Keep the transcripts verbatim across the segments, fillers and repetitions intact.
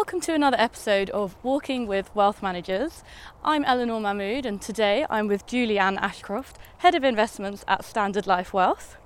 Welcome to another episode of Walking with Wealth Managers. I'm Eleanor Mahmoud and today I'm with Julie-Ann Ashcroft, Head of Investments at Standard Life Wealth.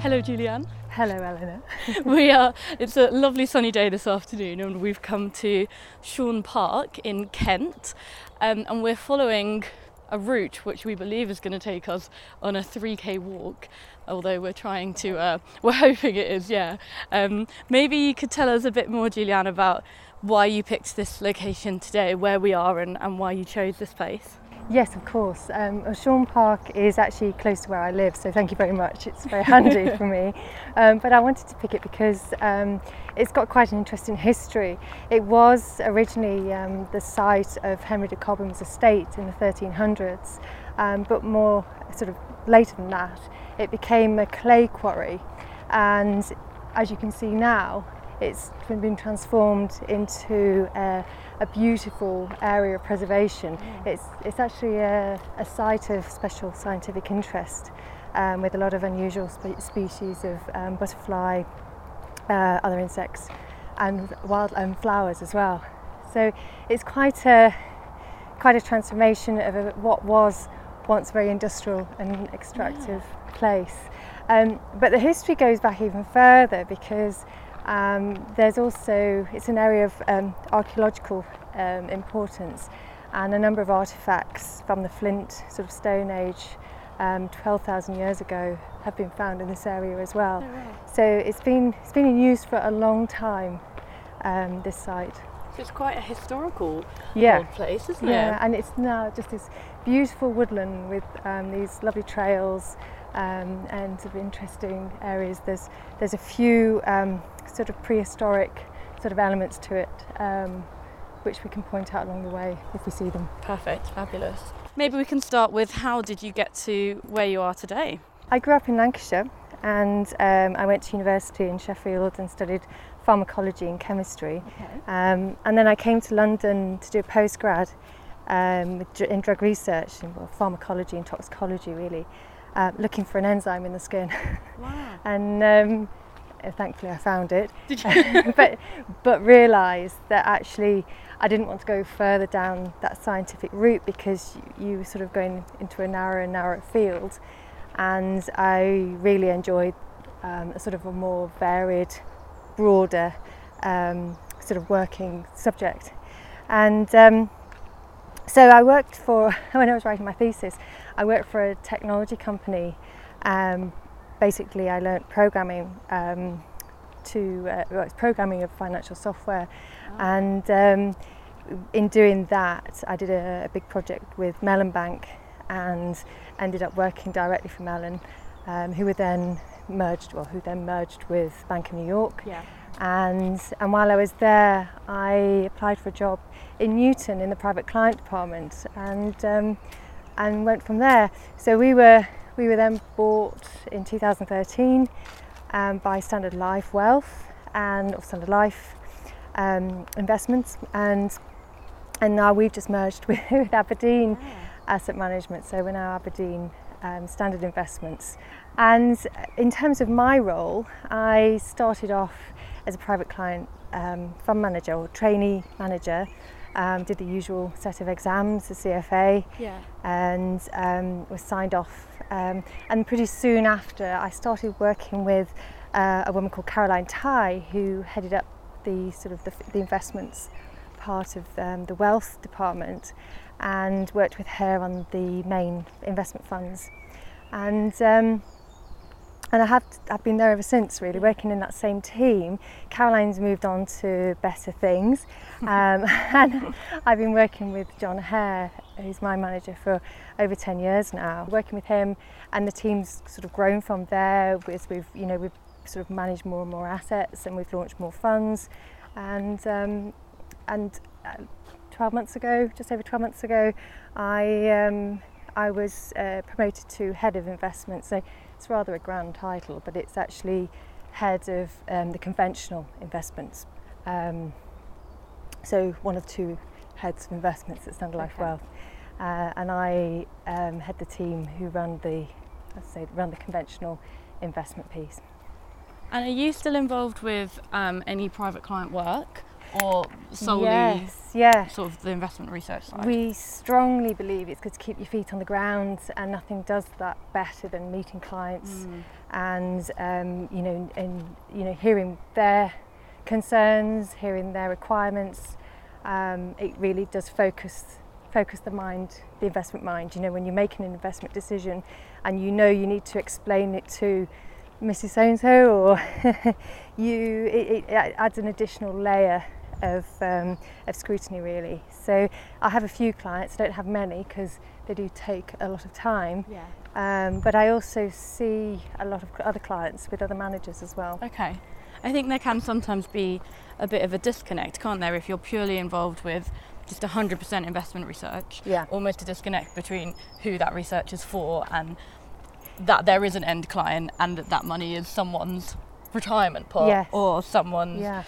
Hello Julie-Ann. Hello Eleanor. we are, it's a lovely sunny day this afternoon and we've come to Shorne Park in Kent um, and we're following a route which we believe is going to take us on a three K walk, although we're trying to, uh, we're hoping it is, yeah. Um, maybe you could tell us a bit more, Julie-Ann, about why you picked this location today, where we are and, and why you chose this place. Yes, of course. Um, Shorne Park is actually close to where I live, so thank you very much. It's very handy for me. Um, but I wanted to pick it because um, it's got quite an interesting history. It was originally um, the site of Henry de Cobham's estate in the thirteen hundreds, um, but more sort of later than that, it became a clay quarry. And as you can see now, it's been transformed into a, a beautiful area of preservation. Mm. It's it's actually a, a site of special scientific interest um, with a lot of unusual spe- species of um, butterfly, uh, other insects and wild and flowers as well. So it's quite a quite a transformation of a, what was once very industrial and extractive yeah. place. Um, but the history goes back even further because Um, there's also, it's an area of um, archaeological um, importance, and a number of artefacts from the Flint sort of Stone Age um, twelve thousand years ago have been found in this area as well. Oh, wow. So it's been it's been in use for a long time, um, this site. So it's quite a historical yeah. old place, isn't it? Yeah, and it's now just this beautiful woodland with um, these lovely trails um, and sort of interesting areas. There's there's a few um, sort of prehistoric sort of elements to it um, which we can point out along the way if we see them. Perfect, fabulous. Maybe we can start with how did you get to where you are today? I grew up in Lancashire and um, I went to university in Sheffield and studied pharmacology and chemistry. Okay. Um, and then I came to London to do a postgrad um, in drug research, in pharmacology and toxicology really, uh, looking for an enzyme in the skin. Wow. and um, Thankfully I found it. Did you? but but realised that actually I didn't want to go further down that scientific route because you, you were sort of going into a narrower and narrower field, and I really enjoyed um, a sort of a more varied, broader um, sort of working subject. And um, so I worked for, when I was writing my thesis, I worked for a technology company. Um, Basically, I learnt programming um, to uh, well, it's programming of financial software, oh. and um, in doing that, I did a, a big project with Mellon Bank, and ended up working directly for Mellon, um, who were then merged. Well, who then merged with Bank of New York. Yeah. And and while I was there, I applied for a job in Newton in the private client department, and um, and went from there. So we were. We were then bought in two thousand thirteen um, by Standard Life Wealth and or Standard Life um, Investments, and and now we've just merged with, with Aberdeen oh. Asset Management, so we're now Aberdeen um, Standard Investments. And in terms of my role, I started off as a private client um, fund manager or trainee manager. Um, did the usual set of exams, the C F A, yeah. and um, was signed off. Um, and pretty soon after, I started working with uh, a woman called Caroline Tai, who headed up the sort of the, the investments part of um, the wealth department, and worked with her on the main investment funds. And um, and I have I've been there ever since, really, working in that same team. Caroline's moved on to better things. Um, and I've been working with John Hare, who's my manager, for over ten years now. Working with him, and the team's sort of grown from there. We've, we've you know, we've sort of managed more and more assets, and we've launched more funds. And um, and twelve months ago, just over twelve months ago, I um, I was uh, promoted to head of investment. So it's rather a grand title, but it's actually head of um, the conventional investments. Um, So one of two heads of investments at Standard Life okay. Wealth, uh, and I um, head the team who run the, I'd say, run the conventional investment piece. And are you still involved with um, any private client work, or solely yes, yeah. sort of the investment research side? We strongly believe it's good to keep your feet on the ground, and nothing does that better than meeting clients mm. and um, you know, and you know, hearing their concerns, hearing their requirements. Um, it really does focus focus the mind, the investment mind. You know, when you're making an investment decision, and you know you need to explain it to Missus So-and-so, or you, it, it adds an additional layer of um, of scrutiny, really. So I have a few clients. I don't have many because they do take a lot of time. Yeah. Um, but I also see a lot of other clients with other managers as well. Okay. I think there can sometimes be a bit of a disconnect, can't there, if you're purely involved with just one hundred percent investment research. Yeah. Almost a disconnect between who that research is for, and that there is an end client, and that that money is someone's retirement pot yes. or someone's yeah.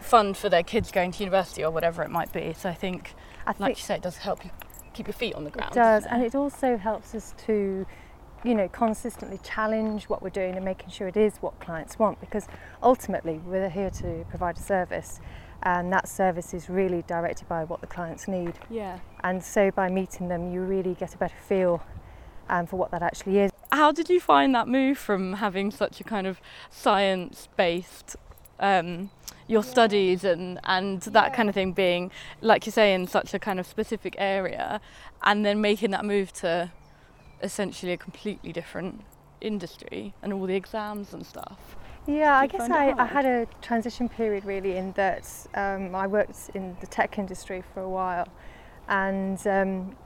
fund for their kids going to university or whatever it might be. So I think, I like think you say, it does help you keep your feet on the ground. It does, it? and it also helps us to, you know, consistently challenge what we're doing and making sure it is what clients want, because ultimately we're here to provide a service, and that service is really directed by what the clients need. Yeah. And so by meeting them, you really get a better feel um, for what that actually is. How did you find that move from having such a kind of science-based, um, your yeah. studies and, and that yeah. kind of thing, being, like you say, in such a kind of specific area, and then making that move to essentially a completely different industry and all the exams and stuff? Yeah, I guess I, I had a transition period, really, in that um, I worked in the tech industry for a while, and um,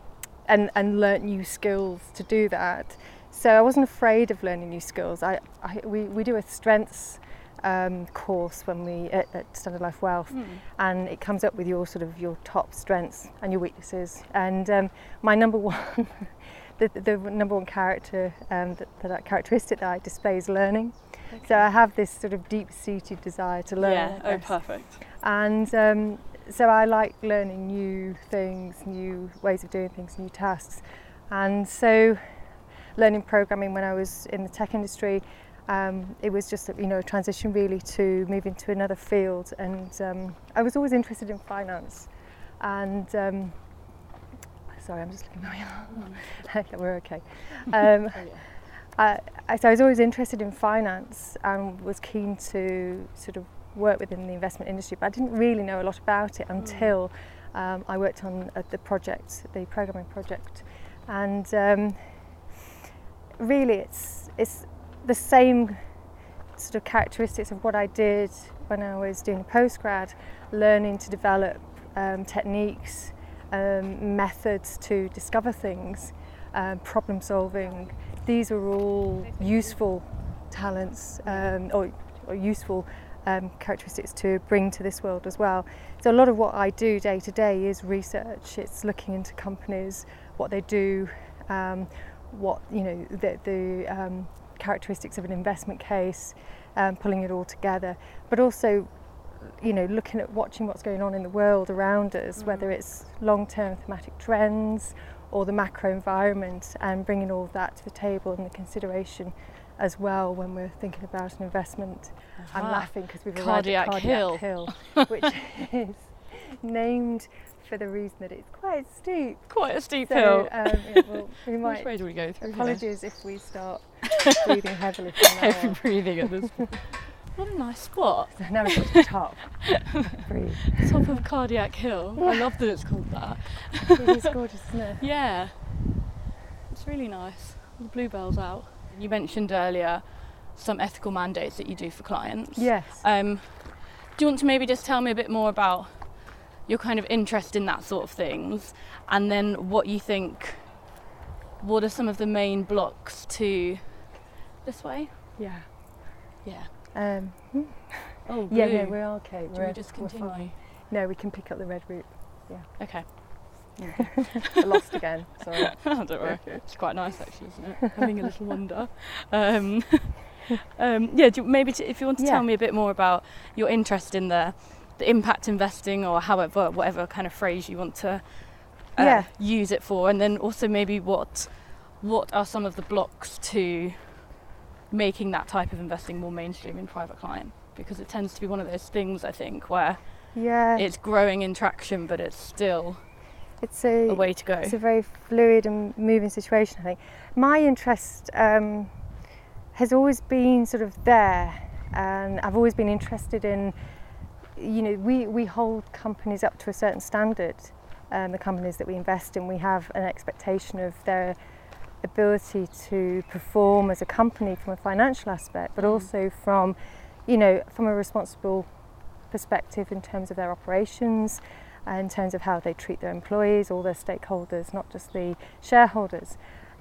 and and learnt new skills to do that. So I wasn't afraid of learning new skills. I, I we, we do a strengths um, course when we at, at Standard Life Wealth, mm. and it comes up with your sort of your top strengths and your weaknesses. And um, my number one, the, the number one character um, that, that characteristic that I display is learning. Okay. So I have this sort of deep-seated desire to learn. Yeah. Oh, perfect. And um, so I like learning new things, new ways of doing things, new tasks, and so. Learning programming when I was in the tech industry, um, it was just, you know, a transition really to move into another field. And um, I was always interested in finance. And um, sorry, I'm just looking where we are. We're okay. Um, oh, yeah. I, I, so I was always interested in finance and was keen to sort of work within the investment industry, but I didn't really know a lot about it until um, I worked on uh, the project, the programming project, and. Um, Really, it's it's the same sort of characteristics of what I did when I was doing a postgrad, learning to develop um, techniques, um, methods to discover things, um, problem solving. These are all useful talents um, or, or useful um, characteristics to bring to this world as well. So a lot of what I do day to day is research. It's looking into companies, what they do. Um, what you know the, the um, characteristics of an investment case, um, pulling it all together, but also, you know, looking at watching what's going on in the world around us, mm-hmm. whether it's long-term thematic trends or the macro environment, and bringing all that to the table and the consideration as well when we're thinking about an investment. Uh-huh. I'm laughing because we've Cardiac arrived at Cardiac Hill, Hill which is named for the reason that it's quite steep. Quite a steep so, hill. Um, yeah, well, we might, which way do we go through? Apologies here? If we start breathing heavily from now Heavy on. breathing at this point. What a nice spot. So now we've got to the top. Breathe. Top of Cardiac Hill. Yeah. I love that it's called that. It is gorgeous, isn't it? Yeah. It's really nice. The bluebells out. You mentioned earlier some ethical mandates that you do for clients. Yes. Um, do you want to maybe just tell me a bit more about your kind of interest in that sort of things, and then what you think, what are some of the main blocks to this way? Yeah. Yeah. Um, oh, blue. Yeah, no, we're okay. Do we're, we just continue? No, we can pick up the red route. Yeah. Okay. I lost again, sorry. Oh, don't worry. Yeah. It's quite nice, actually, isn't it? Having a little wander. Um, um, yeah, do, maybe to, if you want to yeah. tell me a bit more about your interest in the the impact investing, or however, whatever kind of phrase you want to uh, yeah. use it for, and then also maybe what what are some of the blocks to making that type of investing more mainstream in private client, because it tends to be one of those things, I think, where yeah. it's growing in traction, but it's still it's a, a way to go. It's a very fluid and moving situation, I think. My interest um, has always been sort of there, and I've always been interested in, you know, we, we hold companies up to a certain standard, um, the companies that we invest in. We have an expectation of their ability to perform as a company from a financial aspect, but also from, you know, from a responsible perspective in terms of their operations, uh, in terms of how they treat their employees, all their stakeholders, not just the shareholders.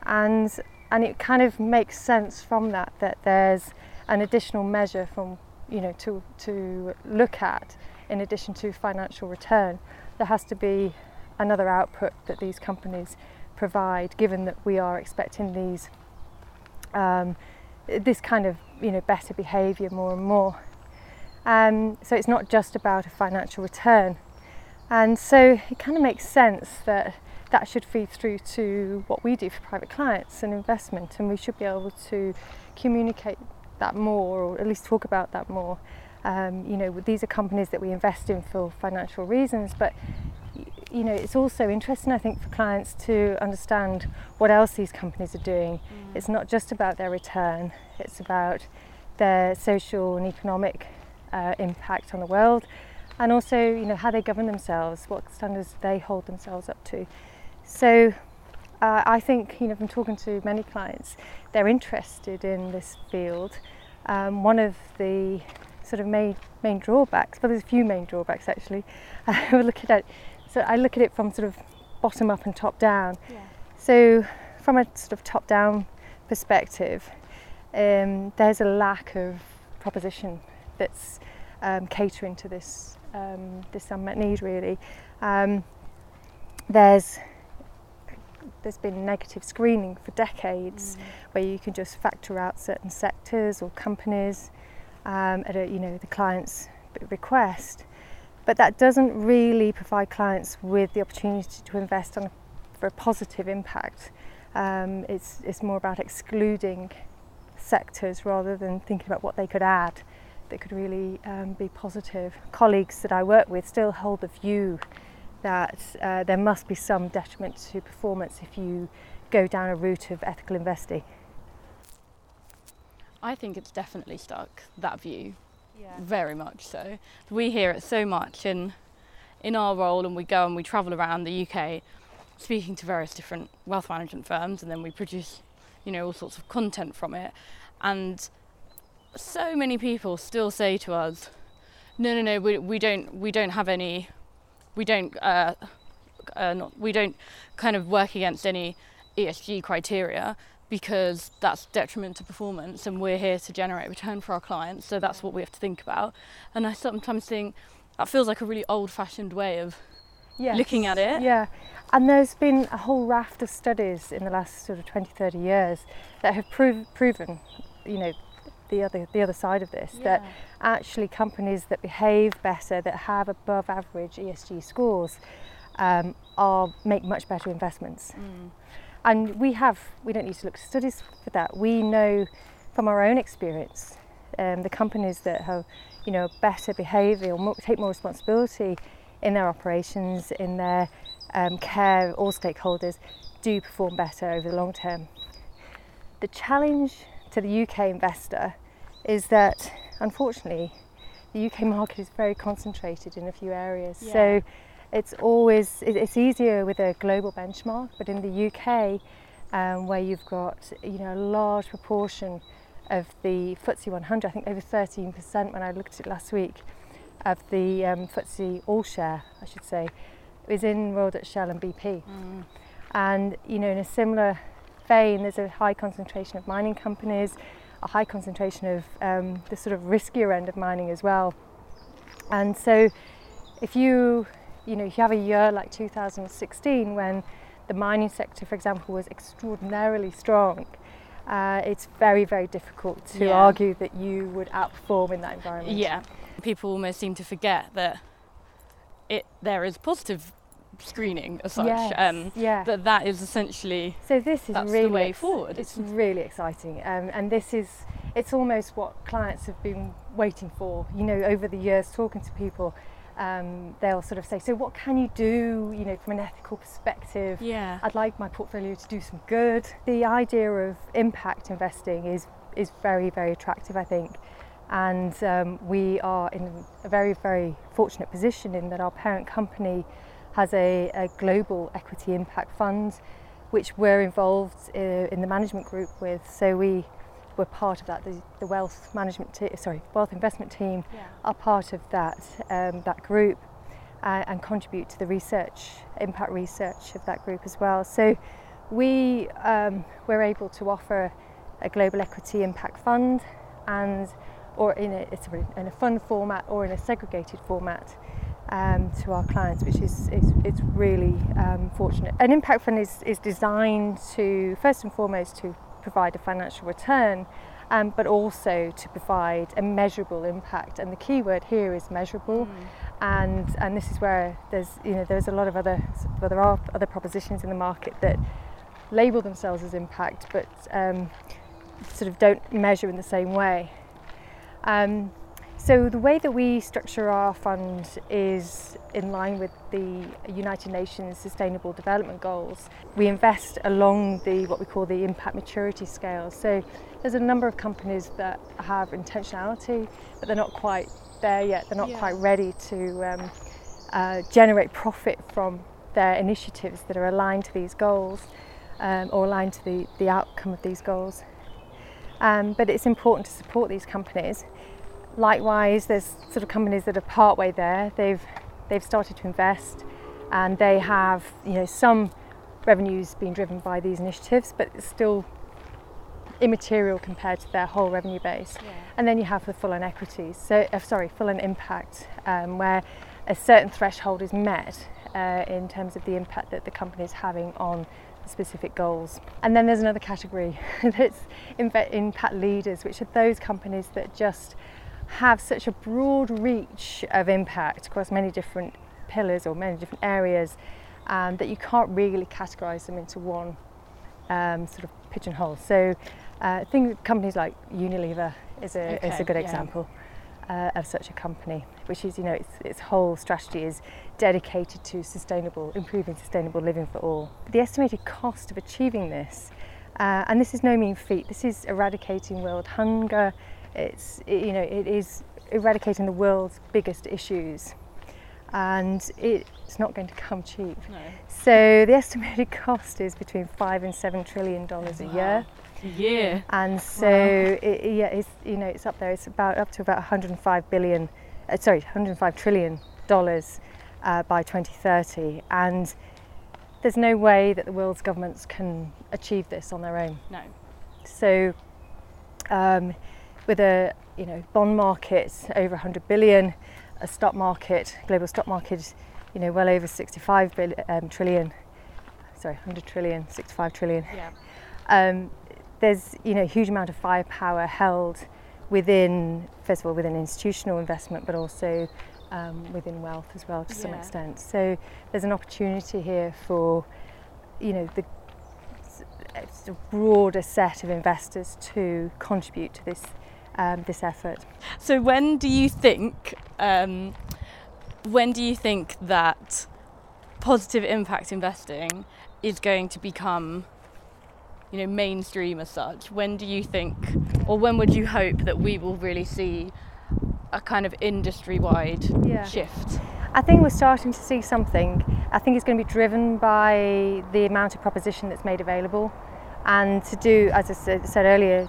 And and it kind of makes sense from that that there's an additional measure from, you know, to to look at in addition to financial return. There has to be another output that these companies provide, given that we are expecting these um, this kind of, you know, better behaviour more and more. Um, so it's not just about a financial return, and so it kind of makes sense that that should feed through to what we do for private clients and investment, and we should be able to communicate that more, or at least talk about that more. Um, you know, these are companies that we invest in for financial reasons, but you know, it's also interesting, I think, for clients to understand what else these companies are doing. Mm. It's not just about their return, it's about their social and economic uh, impact on the world, and also, you know, how they govern themselves, what standards they hold themselves up to. So uh, I think, you know, from talking to many clients, they're interested in this field. Um, one of the sort of main, main drawbacks, well, there's a few main drawbacks actually, uh, we're looking at. So I look at it from sort of bottom up and top down. Yeah. So from a sort of top down perspective, um, there's a lack of proposition that's um, catering to this um, this unmet need really. Um, there's there's been negative screening for decades, mm. where you can just factor out certain sectors or companies um, at a, you know, the client's request. But that doesn't really provide clients with the opportunity to invest on for a positive impact. Um, it's it's more about excluding sectors rather than thinking about what they could add that could really um, be positive. Colleagues that I work with still hold the view that uh, there must be some detriment to performance if you go down a route of ethical investing. I think it's definitely stuck, that view. Yeah. Very much so. We hear it so much in in our role, and we go and we travel around the U K speaking to various different wealth management firms, and then we produce, you know, all sorts of content from it. And so many people still say to us, "No, no, no, we we don't we don't have any, we don't uh, uh not, we don't kind of work against any E S G criteria, because that's detriment to performance, and we're here to generate return for our clients, so that's what we have to think about." And I sometimes think that feels like a really old-fashioned way of yes. looking at it. Yeah, and there's been a whole raft of studies in the last sort of twenty, thirty years that have prov- proven, you know, the other the other side of this, yeah. that actually companies that behave better, that have above-average E S G scores, um, are make much better investments. Mm. And we have, we don't need to look to studies for that. We know from our own experience, um, the companies that have, you know, better behaviour or more, take more responsibility in their operations, in their um, care of all stakeholders, do perform better over the long term. The challenge to the U K investor is that, unfortunately, the U K market is very concentrated in a few areas. Yeah. So. It's always, it's easier with a global benchmark, but in the U K, um, where you've got, you know, a large proportion of the F T S E one hundred, I think over thirteen percent when I looked at it last week, of the um, F T S E all share, I should say, is enrolled at Shell and B P. Mm. And, you know, in a similar vein, there's a high concentration of mining companies, a high concentration of um, the sort of riskier end of mining as well. And so if you... You know, if you have a year like two thousand sixteen, when the mining sector, for example, was extraordinarily strong, uh, it's very, very difficult to yeah. argue that you would outperform in that environment. Yeah, people almost seem to forget that it there is positive screening as such. Yes, um, yeah. That that is essentially so this is that's really the way ex- forward. It's really exciting, um, and this is it's almost what clients have been waiting for. You know, over the years talking to people, um, they'll sort of say, "So what can you do? You know, from an ethical perspective, yeah, I'd like my portfolio to do some good." The idea of impact investing is is very very attractive, I think. And um, we are in a very, very fortunate position in that our parent company has a, a global equity impact fund, which we're involved in, in the management group with. So we were part of that. The, the wealth management, te- sorry, wealth investment team yeah. are part of that um, that group uh, and contribute to the research, impact research of that group as well. So we um, we're able to offer a global equity impact fund and. Or in a, it's in a fund format, or in a segregated format, um, to our clients, which is it's, it's really um, fortunate. An impact fund is, is designed to first and foremost to provide a financial return, um, but also to provide a measurable impact. And the key word here is measurable. Mm. And and this is where there's you know there's a lot of other well, there are other propositions in the market that label themselves as impact, but um, sort of don't measure in the same way. Um, so the way that we structure our fund is in line with the United Nations Sustainable Development Goals. We invest along the what we call the impact maturity scale. So there's a number of companies that have intentionality, but they're not quite there yet. They're not yeah. quite ready to um, uh, generate profit from their initiatives that are aligned to these goals um, or aligned to the, the outcome of these goals. Um, but it's important to support these companies. Likewise, there's sort of companies that are partway there. They've they've started to invest, and they have you know some revenues being driven by these initiatives, but it's still immaterial compared to their whole revenue base. Yeah. And then you have the full-on equities. So uh, sorry, full-on impact, um, where a certain threshold is met uh, in terms of the impact that the company is having on specific goals. And then there's another category that's impact leaders, which are those companies that just have such a broad reach of impact across many different pillars or many different areas um, that you can't really categorize them into one um, sort of pigeonhole. So uh, I think companies like Unilever is a, okay, is a good yeah. example uh, of such a company, which is, you know, its, its whole strategy is dedicated to sustainable, improving sustainable living for all. The estimated cost of achieving this, uh, and this is no mean feat, this is eradicating world hunger, it's, you know, it is eradicating the world's biggest issues, and it's not going to come cheap. No. So the estimated cost is between five and seven trillion dollars wow. a year. Yeah. And so, wow. it, yeah, it's, you know, it's up there, it's about up to about one hundred five billion, uh, sorry, one hundred five trillion dollars Uh, by twenty thirty, and there's no way that the world's governments can achieve this on their own. No. So, um, with a you know bond market over one hundred billion, a stock market, global stock market, you know well over sixty-five billion, um, trillion, sorry, one hundred trillion, sixty-five trillion. Yeah. Um, there's you know a huge amount of firepower held within, first of all, within institutional investment, but also Um, within wealth as well to yeah. some extent. So there's an opportunity here for you know the it's a broader set of investors to contribute to this um, this effort. So when do you think um, when do you think that positive impact investing is going to become you know mainstream as such? When do you think, or when would you hope that we will really see a kind of industry-wide yeah. shift? I think we're starting to see something. I think it's going to be driven by the amount of proposition that's made available, and to do, as I said earlier,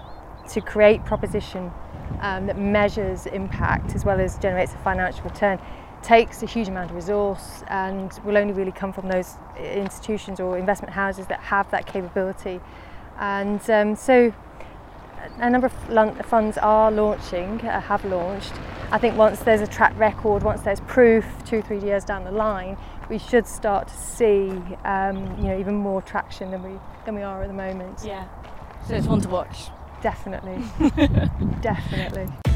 to create proposition um, that measures impact as well as generates a financial return takes a huge amount of resource, and will only really come from those institutions or investment houses that have that capability. And um, so a number of funds are launching, uh, have launched. I think once there's a track record, once there's proof, two, three years down the line, we should start to see, um, you know, even more traction than we than we are at the moment. Yeah. So it's one to watch. Definitely. Definitely.